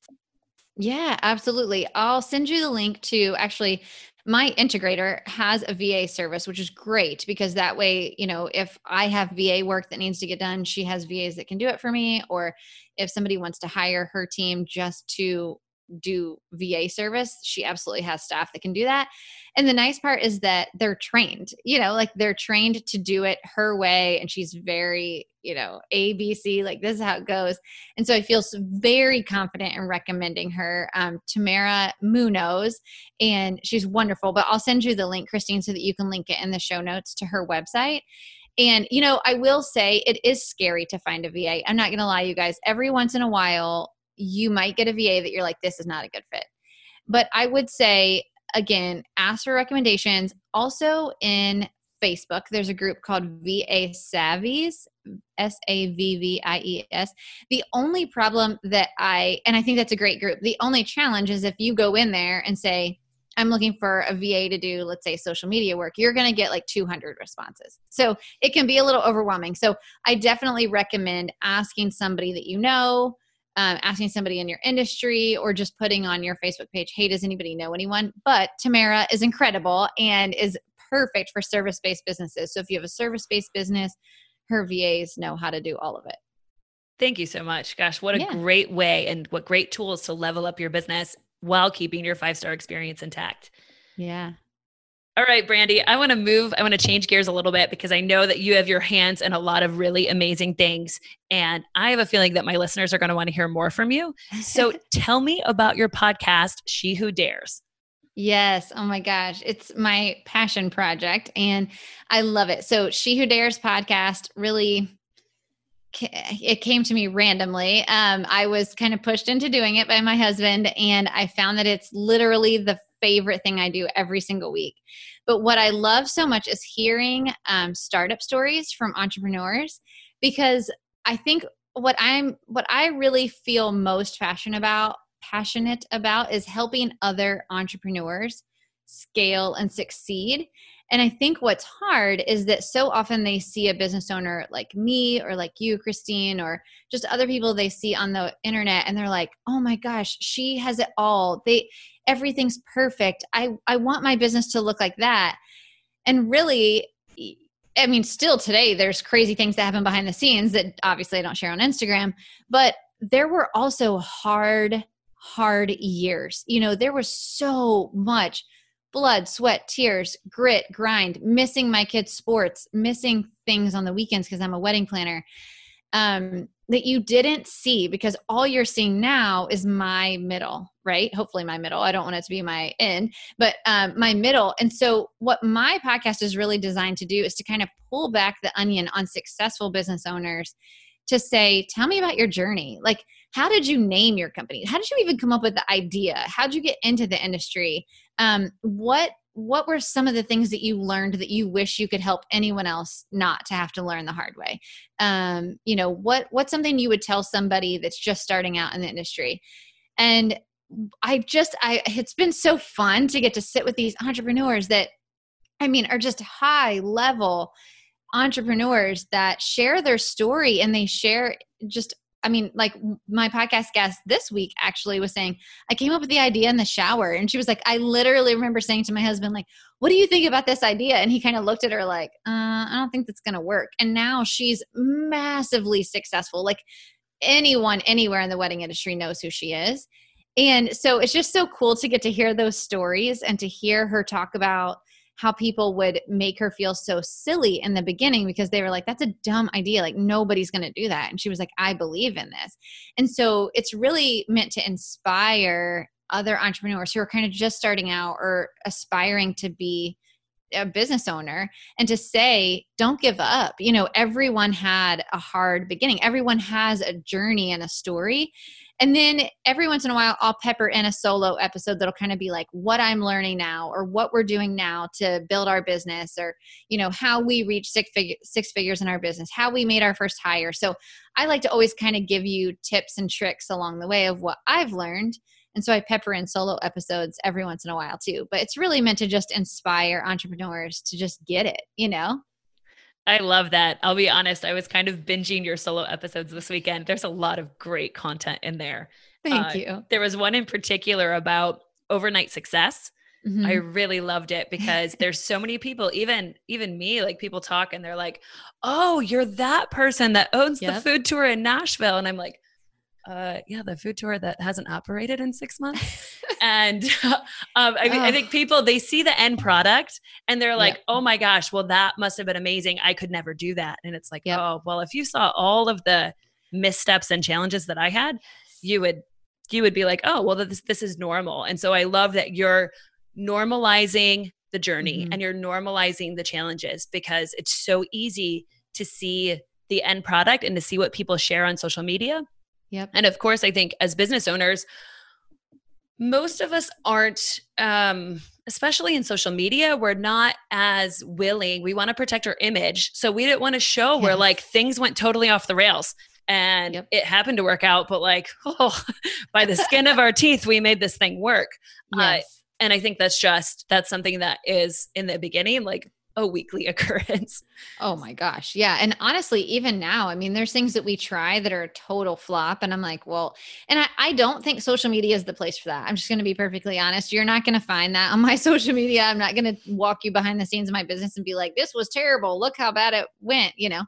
Yeah, absolutely. I'll send you the link to actually my integrator has a V A service, which is great because that way, you know, if I have V A work that needs to get done, she has V As that can do it for me. Or if somebody wants to hire her team just to do V A service, she absolutely has staff that can do that. And the nice part is that they're trained, you know, like they're trained to do it her way. And she's very, you know, A B C, like this is how it goes. And so I feel very confident in recommending her, um, Tamara Munoz, and she's wonderful, but I'll send you the link, Christine, so that you can link it in the show notes to her website. And, you know, I will say it is scary to find a V A. I'm not going to lie, you guys, every once in a while, you might get a V A that you're like, this is not a good fit. But I would say, again, ask for recommendations. Also in Facebook, there's a group called V A Savvies, S A V V I E S. The only problem that I, and I think that's a great group. The only challenge is if you go in there and say, I'm looking for a V A to do, let's say, social media work, you're going to get like two hundred responses. So it can be a little overwhelming. So I definitely recommend asking somebody that you know, Um, asking somebody in your industry, or just putting on your Facebook page, hey, does anybody know anyone? But Tamara is incredible and is perfect for service-based businesses. So if you have a service-based business, her V As know how to do all of it. Thank you so much. Gosh, what a yeah. great way, and what great tools to level up your business while keeping your five-star experience intact. Yeah. All right, Brandee, I want to move. I want to change gears a little bit because I know that you have your hands in a lot of really amazing things. And I have a feeling that my listeners are going to want to hear more from you. So tell me about your podcast, She Who Dares. Yes. Oh my gosh. It's my passion project and I love it. So She Who Dares podcast really... it came to me randomly. Um, I was kind of pushed into doing it by my husband, and I found that it's literally the favorite thing I do every single week. But what I love so much is hearing um, startup stories from entrepreneurs, because I think what I'm, what I really feel most passionate about, passionate about is helping other entrepreneurs scale and succeed. And I think what's hard is that so often they see a business owner like me or like you, Christine, or just other people they see on the internet, and they're like, oh my gosh, she has it all. They, everything's perfect. I, I want my business to look like that. And really, I mean, still today, there's crazy things that happen behind the scenes that obviously I don't share on Instagram, but there were also hard, hard years. You know, there was so much blood, sweat, tears, grit, grind, missing my kids' sports, missing things on the weekends because I'm a wedding planner, um, that you didn't see, because all you're seeing now is my middle, right? Hopefully my middle. I don't want it to be my end, but um, my middle. And so what my podcast is really designed to do is to kind of pull back the onion on successful business owners to say, tell me about your journey. Like, how did you name your company? How did you even come up with the idea? How did you get into the industry? Um, what, what were some of the things that you learned that you wish you could help anyone else not to have to learn the hard way? Um, you know, what, what's something you would tell somebody that's just starting out in the industry? And I just, I, it's been so fun to get to sit with these entrepreneurs that, I mean, are just high level entrepreneurs that share their story, and they share just, I mean, like my podcast guest this week actually was saying, I came up with the idea in the shower, and she was like, I literally remember saying to my husband, like, what do you think about this idea? And he kind of looked at her like, uh, I don't think that's going to work. And now she's massively successful. Like anyone, anywhere in the wedding industry knows who she is. And so it's just so cool to get to hear those stories and to hear her talk about how people would make her feel so silly in the beginning because they were like, that's a dumb idea. Like nobody's going to do that. And she was like, I believe in this. And so it's really meant to inspire other entrepreneurs who are kind of just starting out or aspiring to be a business owner, and to say, don't give up. You know, everyone had a hard beginning. Everyone has a journey and a story. And then every once in a while, I'll pepper in a solo episode that'll kind of be like what I'm learning now, or what we're doing now to build our business, or, you know, how we reached six, fig- six figures in our business, how we made our first hire. So I like to always kind of give you tips and tricks along the way of what I've learned. And so I pepper in solo episodes every once in a while too, but it's really meant to just inspire entrepreneurs to just get it, you know? I love that. I'll be honest. I was kind of binging your solo episodes this weekend. There's a lot of great content in there. Thank uh, you. There was one in particular about overnight success. Mm-hmm. I really loved it because there's so many people, even, even me, like people talk and they're like, oh, you're that person that owns yep. the food tour in Nashville. And I'm like, Uh, yeah, the food tour that hasn't operated in six months. and um, I, oh. I think people, they see the end product and they're like, yep. oh my gosh, well, that must have been amazing. I could never do that. And it's like, yep. oh, well, if you saw all of the missteps and challenges that I had, you would, you would be like, oh, well, this, this is normal. And so I love that you're normalizing the journey mm-hmm. and you're normalizing the challenges, because it's so easy to see the end product and to see what people share on social media. Yep. And of course, I think as business owners, most of us aren't, um, especially in social media, we're not as willing. We want to protect our image. So we didn't want to show yes. where like things went totally off the rails and yep. it happened to work out, but like, oh, by the skin of our teeth, we made this thing work. Yes. Uh, and I think that's just, that's something that is in the beginning, like a weekly occurrence. Oh my gosh. Yeah. And honestly, even now, I mean, there's things that we try that are a total flop. And I'm like, well, and I, I don't think social media is the place for that. I'm just going to be perfectly honest. You're not going to find that on my social media. I'm not going to walk you behind the scenes of my business and be like, this was terrible. Look how bad it went, you know,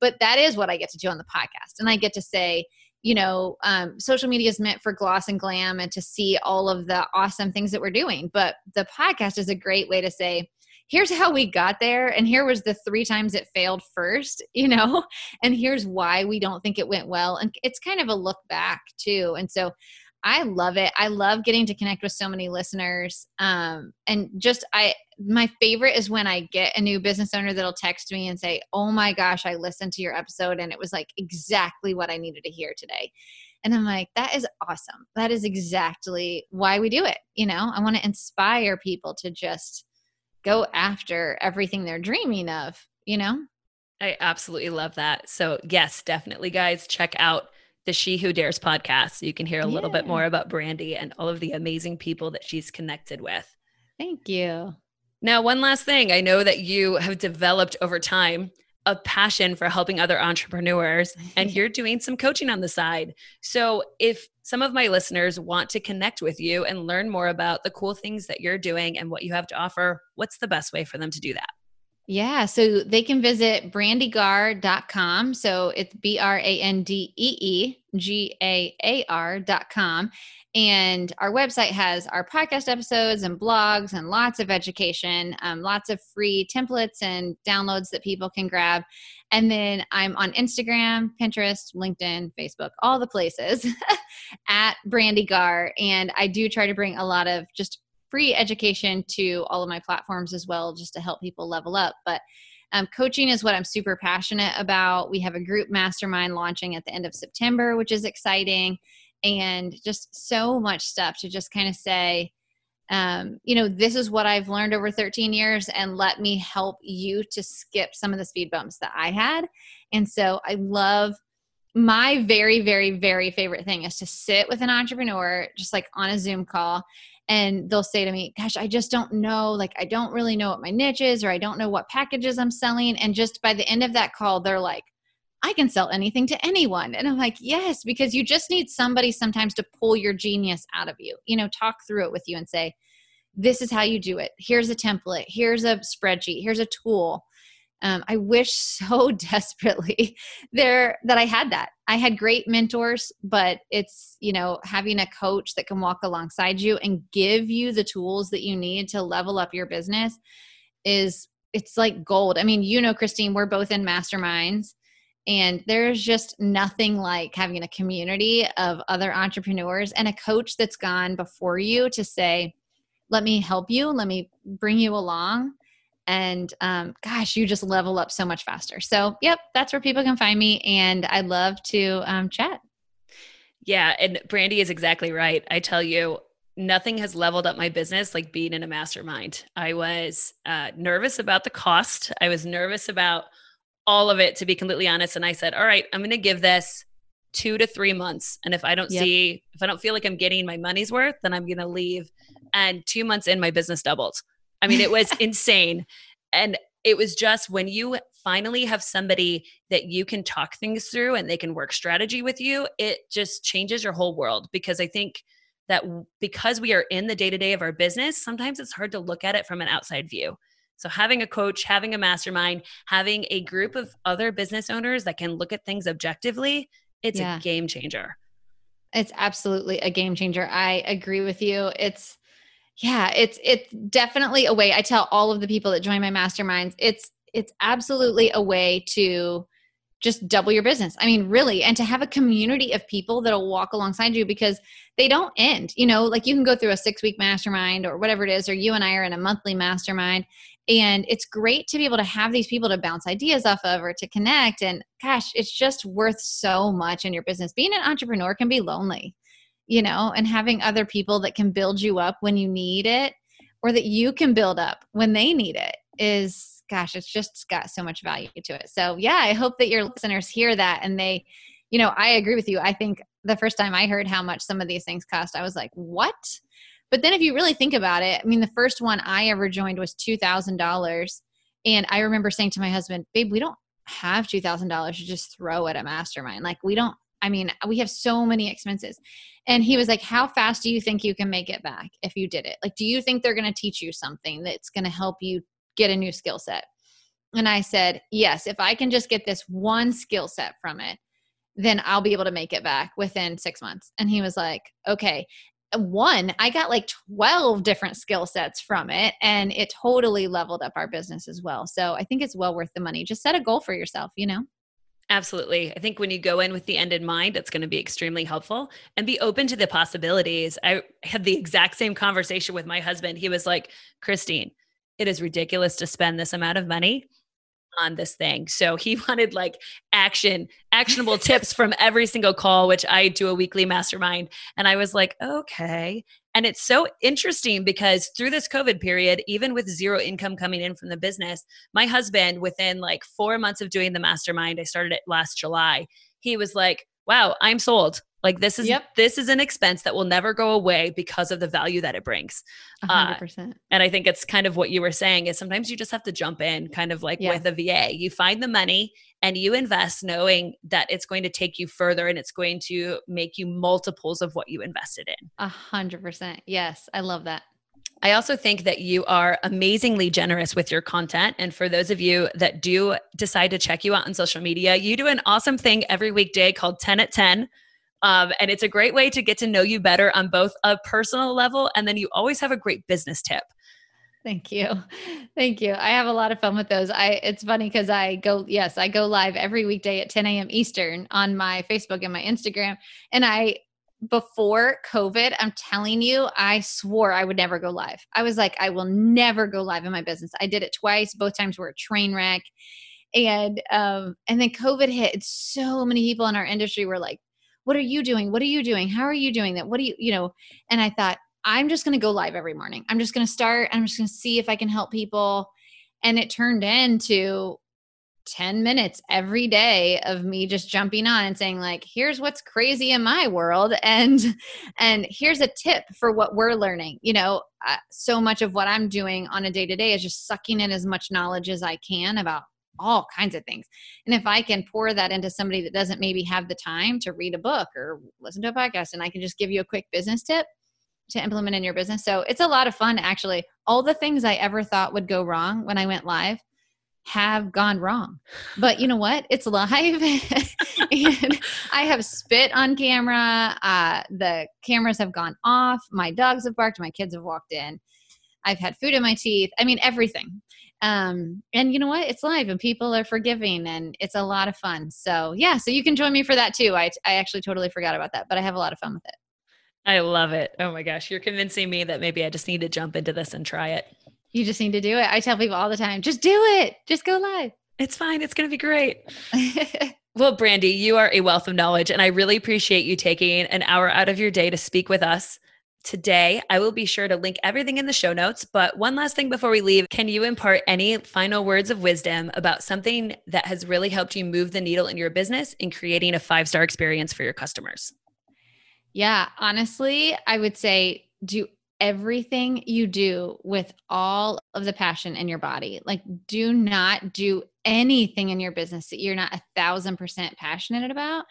but that is what I get to do on the podcast. And I get to say, you know, um, social media is meant for gloss and glam and to see all of the awesome things that we're doing. But the podcast is a great way to say, here's how we got there. And here was the three times it failed first, you know, and here's why we don't think it went well. And it's kind of a look back too. And so I love it. I love getting to connect with so many listeners. Um, and just, I, my favorite is when I get a new business owner that'll text me and say, oh my gosh, I listened to your episode and it was like exactly what I needed to hear today. And I'm like, that is awesome. That is exactly why we do it. You know, I want to inspire people to just go after everything they're dreaming of, you know? I absolutely love that. So yes, definitely guys, check out the She Who Dares podcast. So you can hear a yeah. little bit more about Brandee and all of the amazing people that she's connected with. Thank you. Now, one last thing. I know that you have developed over time a passion for helping other entrepreneurs and you're doing some coaching on the side. So if some of my listeners want to connect with you and learn more about the cool things that you're doing and what you have to offer, what's the best way for them to do that? Yeah. So they can visit brandee gaar dot com. So it's B R A N D E E G A A R dot com. And our website has our podcast episodes and blogs and lots of education, um, lots of free templates and downloads that people can grab. And then I'm on Instagram, Pinterest, LinkedIn, Facebook, all the places at Brandee Gaar. And I do try to bring a lot of just free education to all of my platforms as well, just to help people level up. But um, coaching is what I'm super passionate about. We have a group mastermind launching at the end of September, which is exciting, and just so much stuff to just kind of say, um, you know, this is what I've learned over thirteen years, and let me help you to skip some of the speed bumps that I had. And so I love my very, very, very favorite thing is to sit with an entrepreneur just like on a Zoom call, and they'll say to me, gosh, I just don't know. Like, I don't really know what my niche is, or I don't know what packages I'm selling. And just by the end of that call, they're like, I can sell anything to anyone. And I'm like, yes, because you just need somebody sometimes to pull your genius out of you, you know, talk through it with you and say, this is how you do it. Here's a template. Here's a spreadsheet. Here's a tool. Um, I wish so desperately there that I had that. I had great mentors, but it's, you know, having a coach that can walk alongside you and give you the tools that you need to level up your business is, it's like gold. I mean, you know, Christine, we're both in masterminds, and there's just nothing like having a community of other entrepreneurs and a coach that's gone before you to say, let me help you. Let me bring you along. And um, gosh, you just level up so much faster. So yep, that's where people can find me. And I'd love to um, chat. Yeah. And Brandee is exactly right. I tell you, nothing has leveled up my business like being in a mastermind. I was uh, nervous about the cost. I was nervous about all of it, to be completely honest. And I said, all right, I'm going to give this two to three months. And if I don't yep. see, if I don't feel like I'm getting my money's worth, then I'm going to leave. And two months in, my business doubled. I mean, it was insane. And it was just when you finally have somebody that you can talk things through and they can work strategy with you, it just changes your whole world. Because I think that because we are in the day-to-day of our business, sometimes it's hard to look at it from an outside view. So having a coach, having a mastermind, having a group of other business owners that can look at things objectively, it's yeah. a game changer. It's absolutely a game changer. I agree with you. It's Yeah, it's it's definitely a way. I tell all of the people that join my masterminds, it's it's absolutely a way to just double your business. I mean, really, and to have a community of people that'll walk alongside you, because they don't end. You know, like you can go through a six-week mastermind or whatever it is, or you and I are in a monthly mastermind, and it's great to be able to have these people to bounce ideas off of or to connect. And gosh, it's just worth so much in your business. Being an entrepreneur can be lonely, you know, and having other people that can build you up when you need it, or that you can build up when they need it, is, gosh, it's just got so much value to it. So yeah, I hope that your listeners hear that. And they, you know, I agree with you. I think the first time I heard how much some of these things cost, I was like, what? But then if you really think about it, I mean, the first one I ever joined was two thousand dollars. And I remember saying to my husband, babe, we don't have two thousand dollars to just throw at a mastermind. Like we don't, I mean, we have so many expenses. And he was like, how fast do you think you can make it back if you did it? Like, do you think they're going to teach you something that's going to help you get a new skill set? And I said, yes, if I can just get this one skill set from it, then I'll be able to make it back within six months. And he was like, okay. One, I got like twelve different skill sets from it, and it totally leveled up our business as well. So I think it's well worth the money. Just set a goal for yourself, you know? Absolutely. I think when you go in with the end in mind, it's going to be extremely helpful, and be open to the possibilities. I had the exact same conversation with my husband. He was like, Christine, it is ridiculous to spend this amount of money on this thing. So he wanted like action, actionable tips from every single call, which I do a weekly mastermind. And I was like, okay. And it's so interesting because through this COVID period, even with zero income coming in from the business, my husband, within like four months of doing the mastermind, I started it last July. He was like, wow, I'm sold. Like this is, yep. this is an expense that will never go away because of the value that it brings. one hundred percent. Uh, and I think it's kind of what you were saying is sometimes you just have to jump in kind of like yeah. with a V A. You find the money and you invest knowing that it's going to take you further and it's going to make you multiples of what you invested in. A hundred percent. Yes. I love that. I also think that you are amazingly generous with your content. And for those of you that do decide to check you out on social media, you do an awesome thing every weekday called ten at ten. Um, and it's a great way to get to know you better on both a personal level. And then you always have a great business tip. Thank you. Thank you. I have a lot of fun with those. I, it's funny cause I go, yes, I go live every weekday at ten a.m. Eastern on my Facebook and my Instagram. And I, before COVID, I'm telling you, I swore I would never go live. I was like, I will never go live in my business. I did it twice. Both times were a train wreck. And, um, and then COVID hit. And so many people in our industry were like, what are you doing? What are you doing? How are you doing that? What do you, you know? And I thought, I'm just going to go live every morning. I'm just going to start. I'm just going to see if I can help people. And it turned into ten minutes every day of me just jumping on and saying like, here's what's crazy in my world. And, and here's a tip for what we're learning. You know, uh, so much of what I'm doing on a day-to-day is just sucking in as much knowledge as I can about all kinds of things. And if I can pour that into somebody that doesn't maybe have the time to read a book or listen to a podcast, and I can just give you a quick business tip to implement in your business. So it's a lot of fun, actually. All the things I ever thought would go wrong when I went live have gone wrong. But you know what? It's live. And I have spit on camera. Uh, the cameras have gone off. My dogs have barked. My kids have walked in. I've had food in my teeth. I mean, everything. Um, and you know what? It's live and people are forgiving and it's a lot of fun. So yeah, so you can join me for that too. I, I actually totally forgot about that, but I have a lot of fun with it. I love it. Oh my gosh. You're convincing me that maybe I just need to jump into this and try it. You just need to do it. I tell people all the time, just do it. Just go live. It's fine. It's going to be great. Well, Brandee, you are a wealth of knowledge and I really appreciate you taking an hour out of your day to speak with us today. I will be sure to link everything in the show notes, but one last thing before we leave, can you impart any final words of wisdom about something that has really helped you move the needle in your business in creating a five-star experience for your customers? Yeah, honestly, I would say do everything you do with all of the passion in your body. Like, do not do anything in your business that you're not a thousand percent passionate about.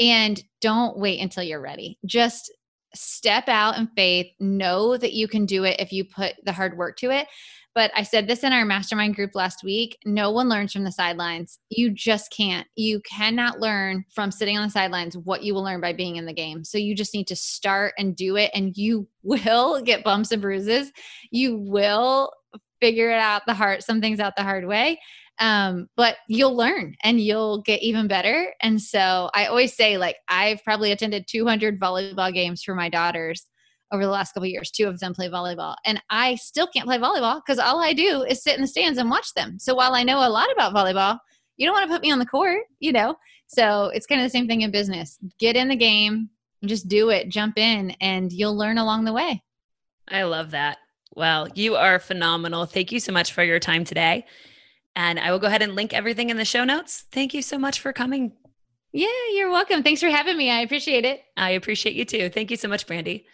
And don't wait until you're ready. Just step out in faith. Know that you can do it if you put the hard work to it. But I said this in our mastermind group last week, no one learns from the sidelines. You just can't. You cannot learn from sitting on the sidelines what you will learn by being in the game. So you just need to start and do it, and you will get bumps and bruises. You will figure it out the hard, some things out the hard way. Um, but you'll learn and you'll get even better. And so I always say, like, I've probably attended two hundred volleyball games for my daughters over the last couple of years. Two of them play volleyball, and I still can't play volleyball because all I do is sit in the stands and watch them. So while I know a lot about volleyball, you don't want to put me on the court, you know? So it's kind of the same thing in business. Get in the game and just do it, jump in, and you'll learn along the way. I love that. Well, you are phenomenal. Thank you so much for your time today. And I will go ahead and link everything in the show notes. Thank you so much for coming. Yeah, you're welcome. Thanks for having me. I appreciate it. I appreciate you too. Thank you so much, Brandee.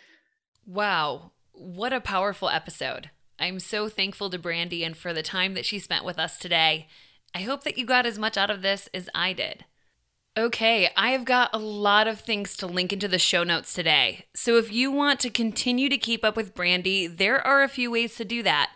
Wow, what a powerful episode. I'm so thankful to Brandee and for the time that she spent with us today. I hope that you got as much out of this as I did. Okay, I have got a lot of things to link into the show notes today. So if you want to continue to keep up with Brandee, there are a few ways to do that.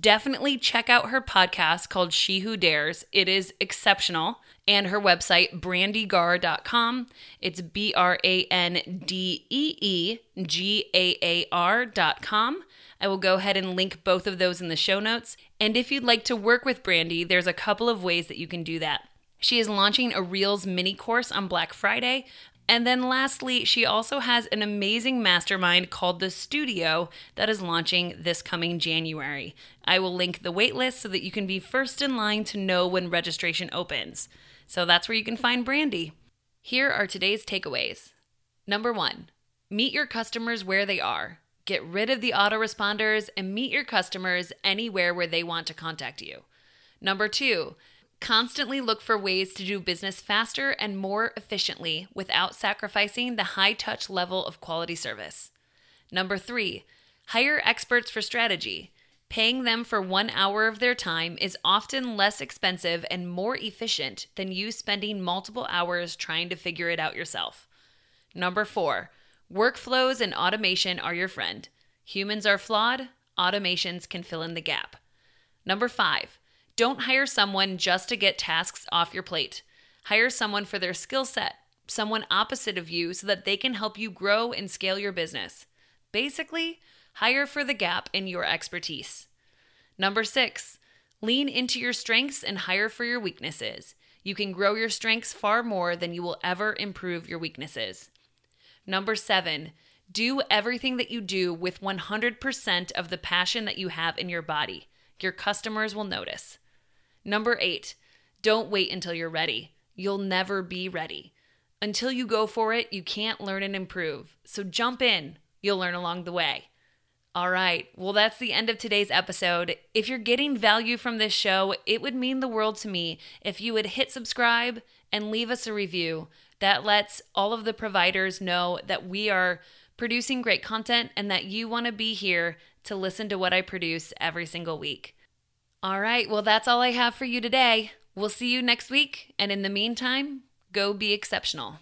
Definitely check out her podcast called She Who Dares. It is exceptional. And her website, brandee gaar dot com. It's B R A N D E E G A A R dot com. I will go ahead and link both of those in the show notes. And if you'd like to work with Brandee, there's a couple of ways that you can do that. She is launching a Reels mini course on Black Friday. And then lastly, she also has an amazing mastermind called The Studio that is launching this coming January. I will link the waitlist so that you can be first in line to know when registration opens. So that's where you can find Brandee. Here are today's takeaways. Number one, meet your customers where they are. Get rid of the autoresponders and meet your customers anywhere where they want to contact you. Number two, constantly look for ways to do business faster and more efficiently without sacrificing the high touch level of quality service. Number three, hire experts for strategy. Paying them for one hour of their time is often less expensive and more efficient than you spending multiple hours trying to figure it out yourself. Number four, workflows and automation are your friend. Humans are flawed, automations can fill in the gap. Number five, don't hire someone just to get tasks off your plate. Hire someone for their skill set, someone opposite of you so that they can help you grow and scale your business. Basically, hire for the gap in your expertise. Number six, lean into your strengths and hire for your weaknesses. You can grow your strengths far more than you will ever improve your weaknesses. Number seven, do everything that you do with one hundred percent of the passion that you have in your body. Your customers will notice. Number eight, don't wait until you're ready. You'll never be ready. Until you go for it, you can't learn and improve. So jump in. You'll learn along the way. All right. Well, that's the end of today's episode. If you're getting value from this show, it would mean the world to me if you would hit subscribe and leave us a review. That lets all of the providers know that we are producing great content and that you want to be here to listen to what I produce every single week. All right. Well, that's all I have for you today. We'll see you next week. And in the meantime, go be exceptional.